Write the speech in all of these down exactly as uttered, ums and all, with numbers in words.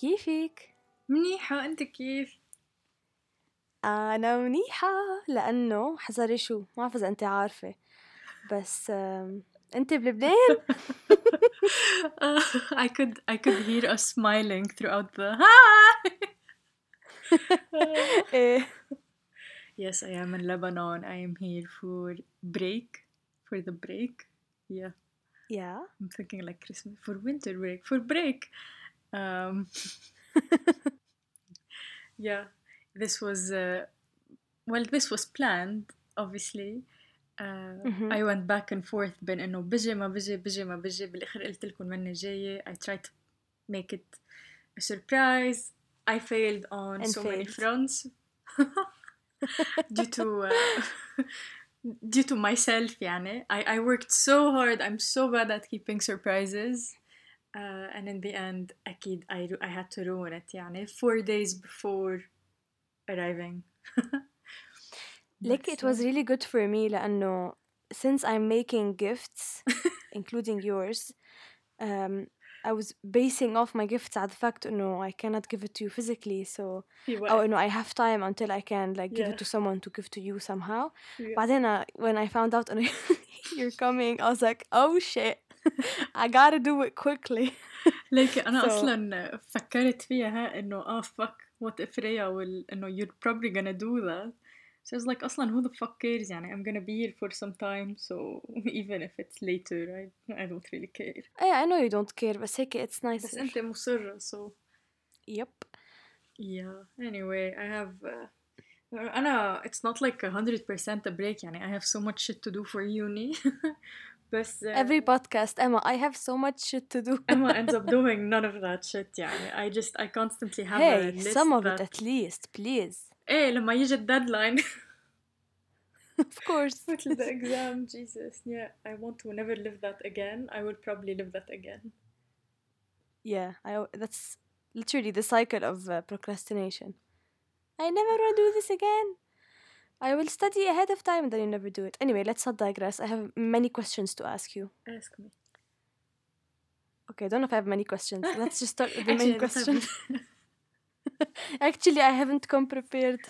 كيفك؟ منيحة، أنت كيف؟ أنا منيحة لأنه حصاري شو؟ ما أعرف إذا أنت عارفة، بس أنت بلبنان؟ I could I could hear us smiling throughout the hi. Yes, I am in Lebanon. I am here for break, for the break. Yeah. Yeah. I'm thinking like Christmas, for winter break, for break. Um, yeah, this was, uh, well, this was planned, obviously. Uh, mm-hmm. I went back and forth بين إنه بجي ما بجي بجي ما بجي بالآخر قلت لكم مني جاية. I tried to make it a surprise. I failed on and so failed. many fronts due to uh, due to myself يعني. I, I worked so hard. I'm so bad at keeping surprises. Uh, and in the end, أكيد I, I had to ruin it يعني four days before arriving. Like it was really good for me لأنه since I'm making gifts, including yours, um, I was basing off my gifts at the fact إنه I cannot give it to you physically, so أو إنه I have time until I can like give yeah. it to someone to give to you somehow. Yeah. But then I, when I found out إنه you're coming, I was like, oh shit. I gotta do it quickly. Like أنا so. أصلاً فكرت فيها إنه oh fuck what if Rhea will إنه you're probably gonna do that. So I was like أصلاً who the fuck cares يعني I'm gonna be here for some time so even if it's later I I don't really care. Yeah I know you don't care but هيك it's nice. بس أنت مصرة so. Yep. Yeah. Anyway I have. Uh, أنا it's not like a hundred percent a break يعني I have so much shit to do for uni. بس, uh, every podcast, Emma, I have so much shit to do. Emma ends up doing none of that shit, يعني. I just, I constantly have hey, a list Hey, some of that... it at least, please. إيه لما يجي deadline. Of course. Until the exam, Jesus. Yeah, I want to never live that again. I will probably live that again. Yeah, I, that's literally the cycle of uh, procrastination. I never want to do this again. I will study ahead of time, then you never do it. Anyway, let's not digress. I have many questions to ask you. Ask me. Okay, I don't know if I have many questions. Let's just start with the main question. Actually, I haven't come prepared.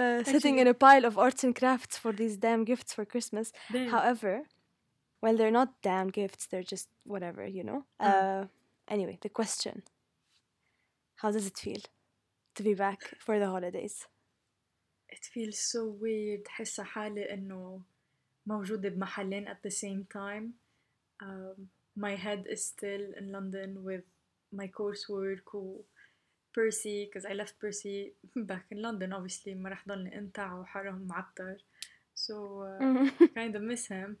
uh, sitting in a pile of arts and crafts for these damn gifts for Christmas. Damn. However, well, they're not damn gifts. They're just whatever, you know. Mm. Uh, anyway, the question. How does it feel to be back for the holidays? It feels so weird. حس حالي إنه موجودة بمحلين at the same time. Um, my head is still in London with my coursework and Percy, because I left Percy back in London. Obviously, ما رح ضلني انتع وحرهم معطر. So uh, kind of miss him.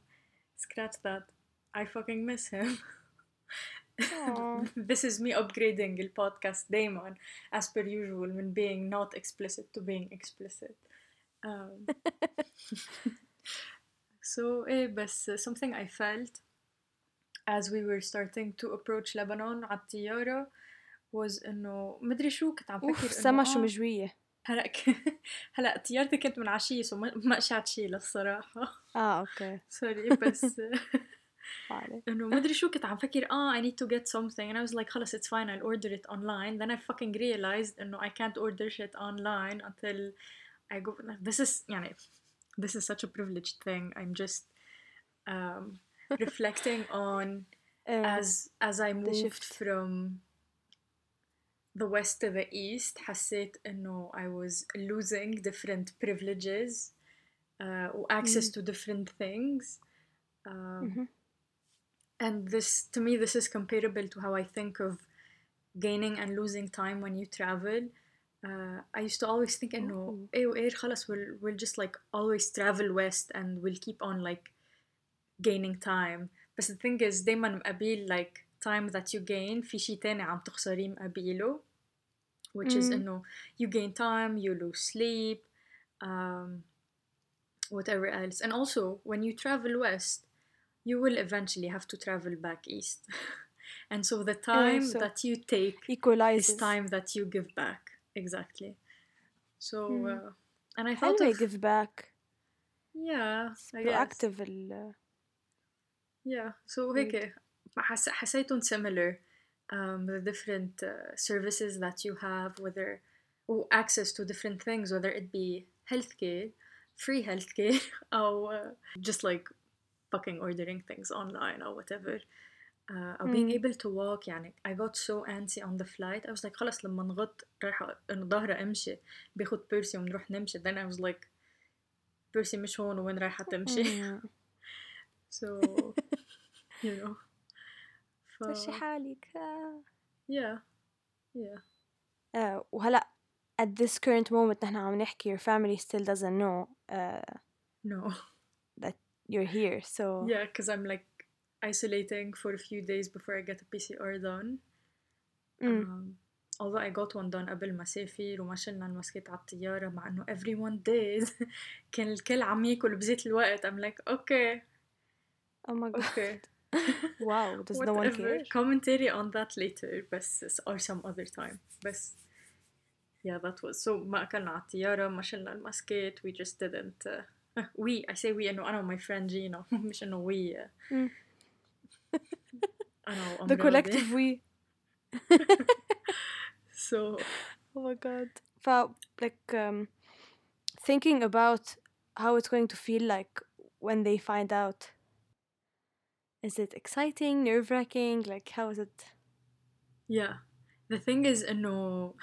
Scratch that. I fucking miss him. This is me upgrading the podcast دايما as per usual من being not explicit to being explicit. Um, so eh, بس uh, something I felt as we were starting to approach Lebanon على الطيارة was إنه مدري شو كنت عم فكر إنه سما شو مجوية هلا هلا طيارتي كنت من عشية وما ما شعت شي للصراحة. آه أوكي سوري بس إنه ما أدري شو كنت عم فكر آه I need to get something and I was like خلاص it's fine I'll order it online then I fucking realized إنه I can't order shit online until I go this is يعني this is such a privileged thing I'm just um, reflecting on as as I moved from the west to the east حسيت إنه I was losing different privileges uh, or access to different things um, mm-hmm. And this, to me, this is comparable to how I think of gaining and losing time when you travel. Uh, I used to always think, "No, eh, خلاص, we'll we'll just like always travel west and we'll keep on like gaining time." But the thing is, دايما مقابل like time that you gain في شيء تاني عم تخسريه مقابله, which is إنه you gain time, you lose sleep, um, whatever else. And also, when you travel west. You will eventually have to travel back east. And so the time uh, so that you take equalizes. Is time that you give back. Exactly. So, mm. uh, and I thought of... give back. Yeah, it's I proactive guess. Proactive. Yeah, so هيك. حس... حسيتهم similar. um, the different uh, services that you have, whether or access to different things, whether it be healthcare, free healthcare, or uh, just like fucking ordering things online or whatever. Uh, or being mm. able to walk. يعني I got so antsy on the flight. I was like خلص لما نغط رايحة إن ظهرة أمشي بياخد بيرسي ونروح نمشي. Then I was like بيرسي مش هون وين رايحة تمشي. So you know. ف... مشي حالك. Yeah yeah. Uh, وهلا at this current moment نحن عم نحكي your family still doesn't know. Uh, no. That you're here. So yeah, because I'm like isolating for a few days before I get a P C R done. Mm. Um, although I got one done قبل ما سافر وما شلنا المسكت على الطيارة مع إنه everyone did. كان الكل عم ياكل بزيت الوقت. I'm like okay. Oh my god. Okay. Wow. Does no one care? Commentary on that later, بس or some other time. بس yeah, that was so. ما أكلنا على الطيارة, ما شلنا المسكت. We just didn't. Uh, we I say we إنه أنا وماي friend Gina. مش إنه we. Uh, mm. Oh, the collective we. So oh my god. So like um, thinking about how it's going to feel like when they find out. Is it exciting, nerve-wracking? Like how is it? Yeah. The thing is no.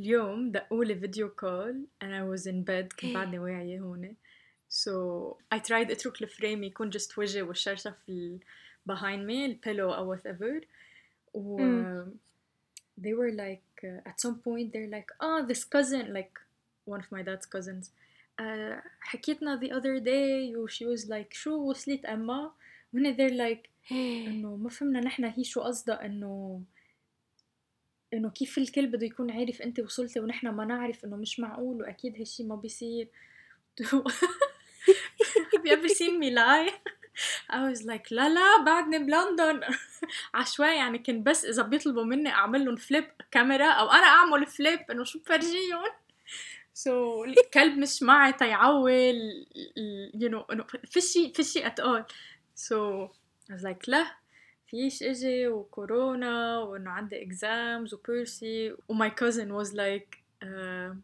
اليوم دقوا لي video call and I was in bed كنت بعدني واعية هون. So I tried اترك الفريم يكون just وجهي والشاشة في ال behind me, the pillow or whatever. Or, mm. They were like, uh, at some point, they're like, oh, this cousin, like one of my dad's cousins, uh, حكيتنا the other day, she was like, شو وصلت Emma? And they're like, إنه ما فهمنا نحن هي شو قصدها إنه إنه كيف الكل بده يكون عارف أنت وصلت ونحن ما نعرف إنه مش معقول وأكيد هالشي ما بيصير. Have you ever seen me lie? I was like لا لا بعدني بلندن عشوائي يعني كان بس إذا بيطلبوا مني أعمل لهم فليب كاميرا أو أنا أعمل فليب إنه شو بفرجيهم so الكلب مش معي تيعول you know إنه فشي فشي at all so I was like لا فيش إجي وكورونا وإنه عندي exams وبيرسي وماي cousin was like uh,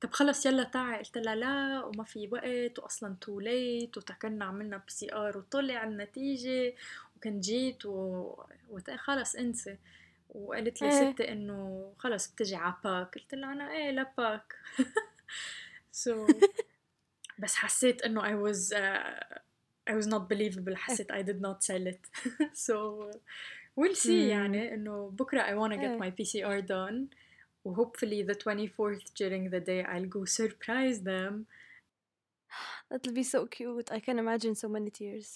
طب خلص يلا تعال قلت لها لا وما في وقت وأصلاً too late وتكلنا عملنا P C R وطلع النتيجة وكان جيت و... وت... خلص انسى وقالت لي ستة إنه خلص بتجي على باك قلت لها أنا إيه لا باك so بس حسيت إنه I was uh, I was not believable حسيت I did not sell it so we'll see يعني إنه بكرة I wanna get my P C R done. Hopefully the twenty-fourth during the day I'll go surprise them. That'll be so cute. I can imagine so many tears.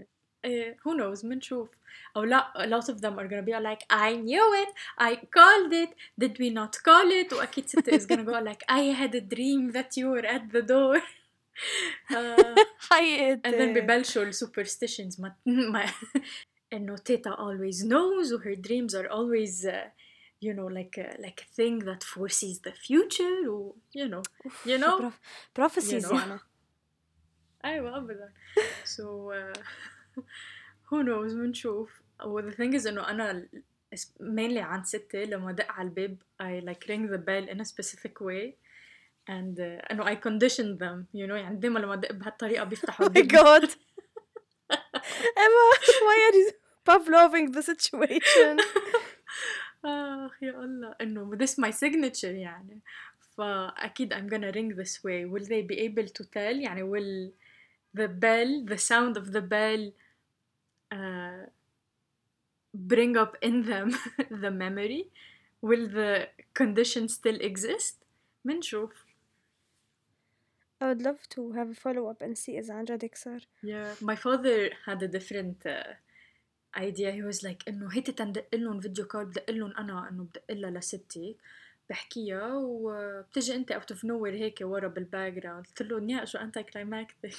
Uh, who knows? منشوف. أو لا, a lot of them are gonna be like, I knew it. I called it. Did we not call it? وأكيد ستة is gonna go like, I had a dream that you were at the door. Uh, Hi, and then ببلشوا the superstitions. ما ما. إنه تيتا always knows. Her dreams are always. Uh, You know, like a, like a thing that foresees the future, or you know, Oof, you know, prof- prophecies. You know. I love that. So uh, who knows? We'll see. Well, the thing is, إنه أنا mainly عن ستة لما دق على الباب, I like ring the bell in a specific way, and uh, إنه I conditioned them. You know, يعني دايما لما دق بهالطريقة بيفتحوا. Oh my God, Emma, why are you Pavloving the situation? آخ يا الله إنه this my signature يعني فأكيد I'm gonna ring this way. Will they be able to tell يعني will the bell the sound of the bell uh, bring up in them the memory? Will the condition still exist? منشوف. I would love to have a follow up and see إذا عن جد صار. Yeah, my father had a different uh, idea. He was like إنه هيت تندق لهم فيديو كول بدق لهم أنا إنه بدق لها لستي بحكيها وبتجي أنت out of nowhere هيك ورا بالباكراوند قلت له نيا شو أنت climactic.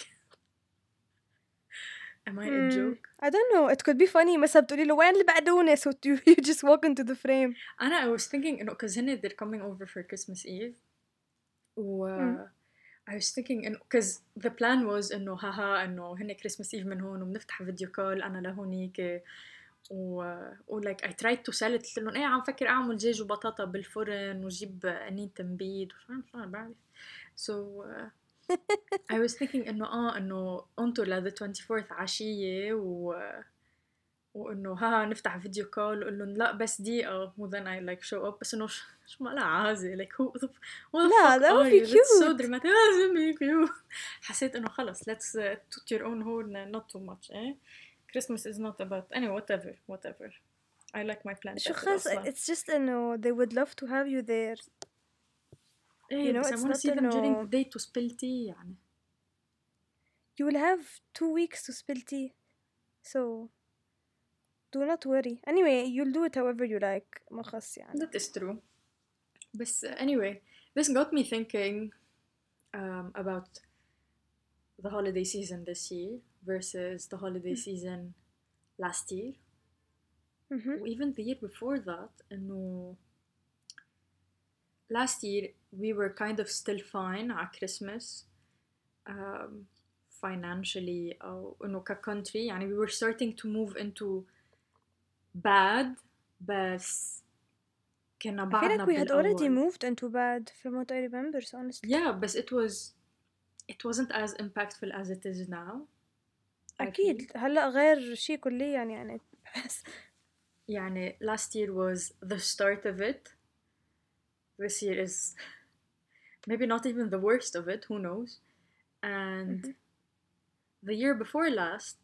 Am I a joke? I don't know. It could be funny. مثلا بتقولي له وين اللي بعدوني so you just walk into the frame. أنا I was thinking إنه because هن they're coming over for Christmas Eve. و I was thinking إنه because the plan was إنه هاها إنه هني Christmas Eve من هون وبنفتح فيديو كول أنا لهونيك ولايك اي ترايد تو سيل قلت لهم ايه عم فكر اعمل دجاج وبطاطا بالفرن وجيب انين تنبيد وفهم فهم بعرف سو I was thinking إنه آه إنه أنتوا لذا twenty-fourth عشية و وإنه ها نفتح فيديو كول وقول لهم لا بس دقيقة و then I like show up بس إنه ش شو ما لا عازي like who the لا that would be cute so dramatic that's cute حسيت إنه خلص let's toot your own horn not too much eh Christmas is not about anyway whatever whatever I like my plan شو خلص it's just إنه they would love to have you there You know, it's not even during the day to spill tea. يعني. You will have two weeks to spill tea, so do not worry. Anyway, you'll do it however you like. ما خص يعني. That is true. But uh, anyway, this got me thinking um, about the holiday season this year versus the holiday mm-hmm. season last year, mm-hmm. or even the year before that. إنه last year. We were kind of still fine at Christmas, um, financially, or in a country. يعني we were starting to move into bad, but كنا بعدنا. I feel like we had already moved into bad from what I remember, so honestly. Yeah, but it was, it wasn't as impactful as it is now. أكيد هلا غير شيء كلي يعني يعني بس. يعني last year was the start of it. This year is. Maybe not even the worst of it, who knows? And mm-hmm. the year before last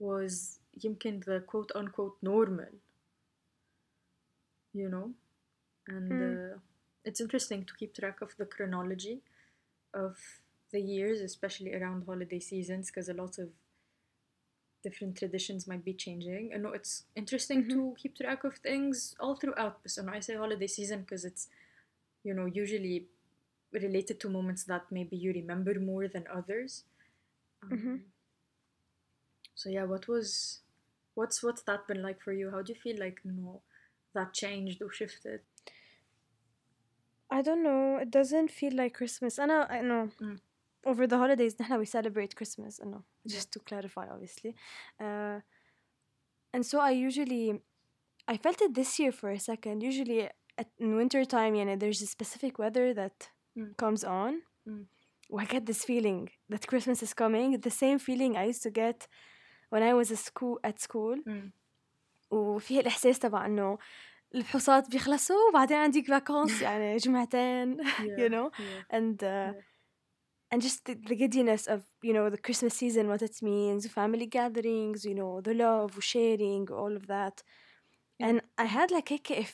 was يمكن the quote-unquote normal, you know? And mm. uh, it's interesting to keep track of the chronology of the years, especially around holiday seasons, because a lot of different traditions might be changing. And no, it's interesting mm-hmm. to keep track of things all throughout. But so, no, I say holiday season because it's, you know, usually... related to moments that maybe you remember more than others. Um, mm-hmm. So yeah, what was, what's what's that been like for you? How do you feel like no, that changed or shifted? I don't know. It doesn't feel like Christmas. I know. I know. Mm. Over the holidays, we celebrate Christmas. I know. Just yeah. to clarify, obviously. Uh, and so I usually, I felt it this year for a second. Usually at, in winter time, you know, there's a specific weather that. Comes on, mm. I get this feeling that Christmas is coming. The same feeling I used to get when I was at school. At school, وفيه الإحساس تبع إنه الحصات بيخلصوا وبعدين عندك vacances يعني جمعتين, you know, yeah. and uh, yeah. and just the, the giddiness of you know the Christmas season, what it means, family gatherings, you know, the love, sharing, all of that, yeah. and I had like if.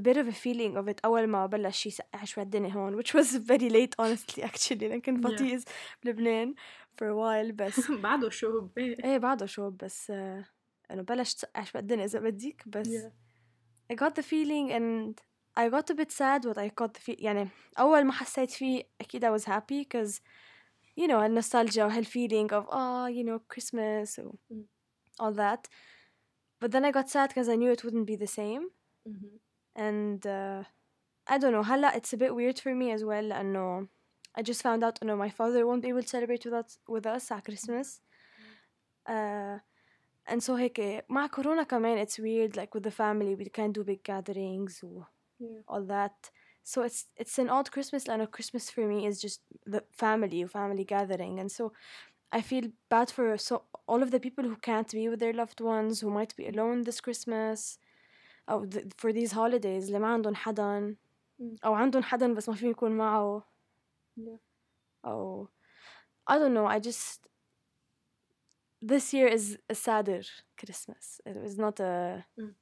A bit of a feeling of it أول ما بلش يسقع شوي الدنيا هون which was very late honestly actually أنا كنت بطيز بلبنان for a while بس بعده شوب إيه بعده شوب بس إنه بلش تسقع شوي الدنيا إذا بديك بس I got the feeling and I got a bit sad but I got the feel يعني أول ما حسيت فيه أكيد I was happy because you know النوستالجيا وهال feeling of ah you know Christmas or all that but then I got sad because I knew it wouldn't be the same And uh, I don't know, هلا it's a bit weird for me as well. And no, I just found out, no, my father won't be able to celebrate with us with us at Christmas. Uh, and so هيك مع كورونا كمان it's weird. Like with the family, we can't do big gatherings or yeah. all that. So it's it's an odd Christmas. And Christmas for me is just the family, family gathering. And so I feel bad for so all of the people who can't be with their loved ones, who might be alone this Christmas. أو th- for these holidays اللي ما عندهم حدا أو عندهم حدا بس ما فيهم يكون معه yeah. أو I don't know I just this year is a sadder Christmas it was not a mm.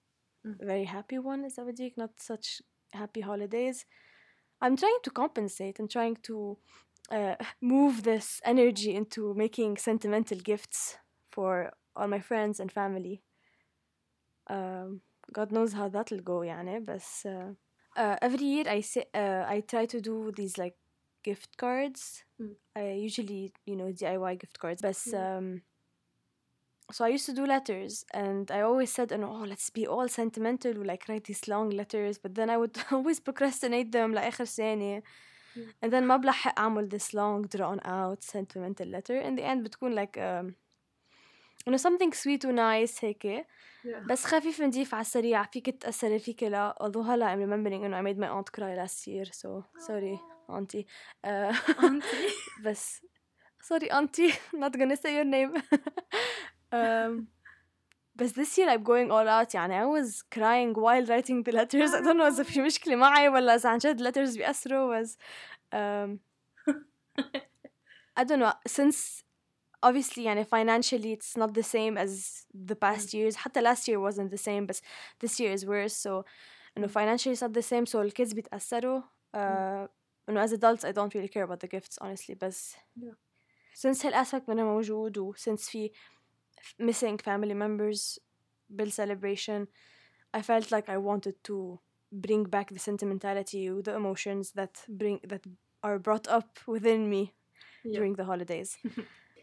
Mm. very happy one as I would say not such happy holidays I'm trying to compensate I'm trying to uh, move this energy into making sentimental gifts for all my friends and family um God knows how that'll go, يعني. بس uh, uh, every year I say uh, I try to do these like gift cards. Mm. I usually, you know, D I Y gift cards. But mm. um, so I used to do letters, and I always said, "Oh, no, let's be all sentimental. We like write these long letters." But then I would always procrastinate them لآخر سنة, mm. and then ما بلحق أعمل this long, drawn out, sentimental letter. In the end, بتكون like. Um, انه something sweet ونايس هيك yeah. بس خفيف نضيف على السريع فيك تأثري فيك لا although هلا I'm remembering انه I made my aunt cry last year so sorry auntie uh, بس sorry auntie I'm not gonna say your name um, بس this year I'm going all out يعني I was crying while writing the letters I don't know إذا في مشكلة معي ولا إذا عن جد letters بيأثروا بس um, I don't know since obviously يعني financially it's not the same as the past years حتى last year wasn't the same but this year is worse so إنه financially it's not the same so الkids بيتأثروا uh, إنه as adults I don't really care about the gifts honestly بس yeah. since هالaspect منه موجود و since في missing family members بال celebration I felt like I wanted to bring back the sentimentality or the emotions that bring that are brought up within me yeah. during the holidays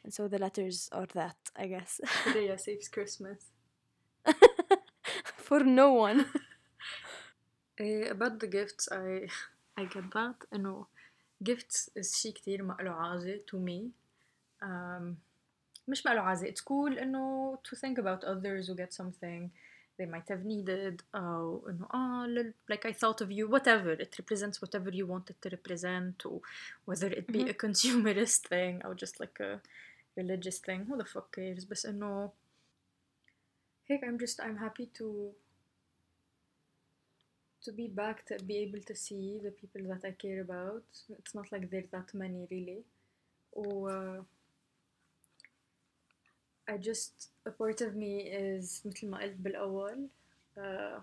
and so the letters are that I guess Today saves Christmas for no one uh, about the gifts I I get that إنه gifts is شيء كتير مقلوعازة to me um, مش مقلوعازة it's cool إنه to think about others who get something they might have needed أو إنه آه like I thought of you whatever it represents whatever you wanted to represent or whether it be a consumerist thing or just like a religious thing who the fuck cares بس إنه هيك I'm just I'm happy to to be back to be able to see the people that I care about it's not like there's that many really or uh, I just a part of me is مثل ما قلت بالأول uh,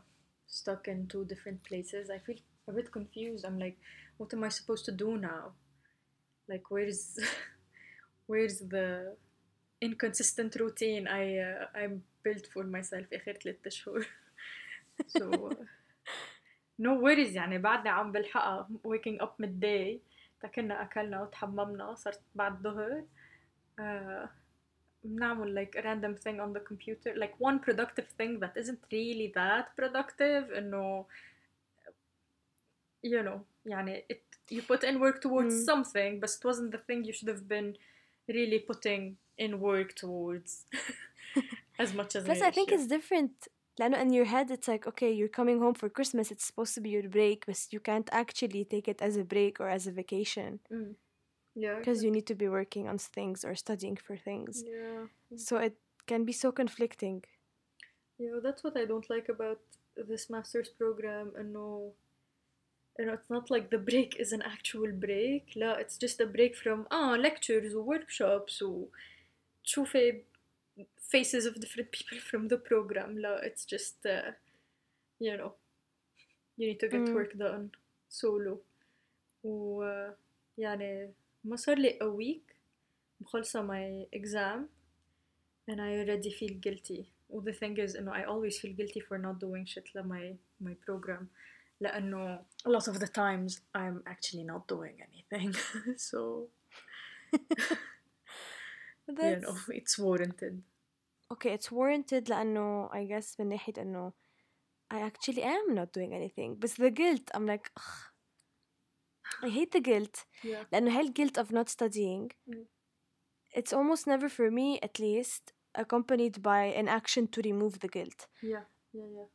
stuck in two different places I feel a bit confused I'm like what am I supposed to do now like where's where's the inconsistent routine I uh, I'm built for myself آخر ثلاثة شهور so uh, no worries يعني بعدنا عم بالحقها waking up midday تاكلنا أكلنا وتحممنا صرت بعد ظهر uh, نعمل like a random thing on the computer like one productive thing that isn't really that productive إنه you know يعني it you put in work towards mm. something but it wasn't the thing you should have been really putting in work towards as much as plus I think it's different لأنه in your head it's like okay you're coming home for Christmas it's supposed to be your break but you can't actually take it as a break or as a vacation mm. Yeah, because you need to be working on things or studying for things. Yeah. So it can be so conflicting. Yeah, that's what I don't like about this master's program. And no, you know, it's not like the break is an actual break. No, it's just a break from ah lectures or workshops or شوفي faces of different people from the program. No, it's just uh, you know, you need to get mm. work done solo. و uh, يعني ما صار لي a week مخلصة my exam and I already feel guilty well, the thing is إنه I always feel guilty for not doing shit like my, my program لأنه a lot of the times I'm actually not doing anything so you know it's warranted okay it's warranted لأنه I guess من ناحية إنه I actually am not doing anything but the guilt I'm like ugh I hate the guilt yeah. لأنه هال guilt of not studying mm. it's almost never for me at least accompanied by an action to remove the guilt yeah yeah yeah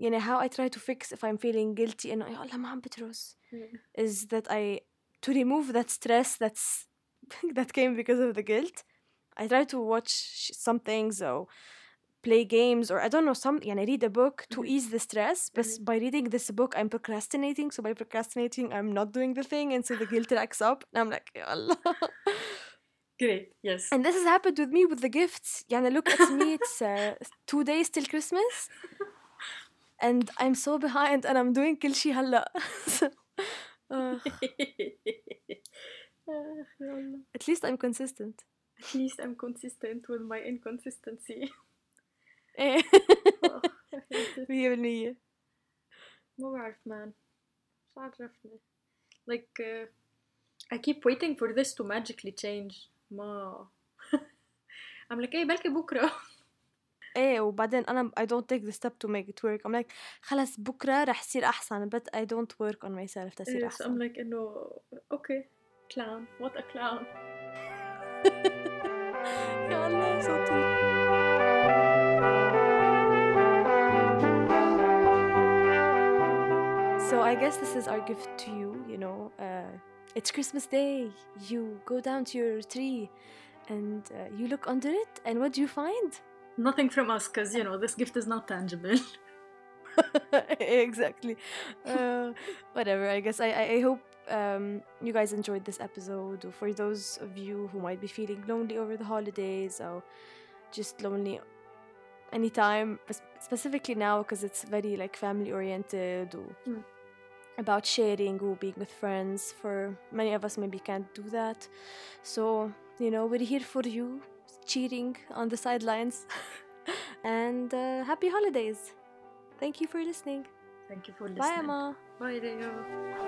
يعني how I try to fix if I'm feeling guilty إنه يا الله ما عم بدرس mm. is that I to remove that stress that's that came because of the guilt I try to watch some things or play games or I don't know some يعني read a book to ease the stress but mm-hmm. by reading this book I'm procrastinating so by procrastinating I'm not doing the thing and so the guilt racks up and I'm like ya Allah great yes and this has happened with me with the gifts يعني look at me it's uh, two days till Christmas and I'm so behind and I'm doing كل شيء هلا so, uh, at least I'm consistent at least I'm consistent with my inconsistency ايه مية بالمية ما بعرف مان مش عرفني like uh, I keep waiting for this to magically change ما I'm like ايه بلكي بكرة ايه وبعدين أنا I don't take the step to make it work I'm like خلاص بكرة رح يصير أحسن but I don't work on myself تصير أحسن I'm like إنه okay clown what a clown يا الله صوتي So I guess this is our gift to you, you know. Uh, it's Christmas Day. You go down to your tree and uh, you look under it, and what do you find? Nothing from us, because, you know, this gift is not tangible. Exactly. Uh, whatever, I guess. I, I hope um, you guys enjoyed this episode. For those of you who might be feeling lonely over the holidays or just lonely anytime, but specifically now because it's very like family-oriented or mm. about sharing or being with friends. For many of us, maybe can't do that. So, you know, we're here for you, cheering on the sidelines. And uh, happy holidays. Thank you for listening. Thank you for listening. Bye, Emma. Bye, Diego.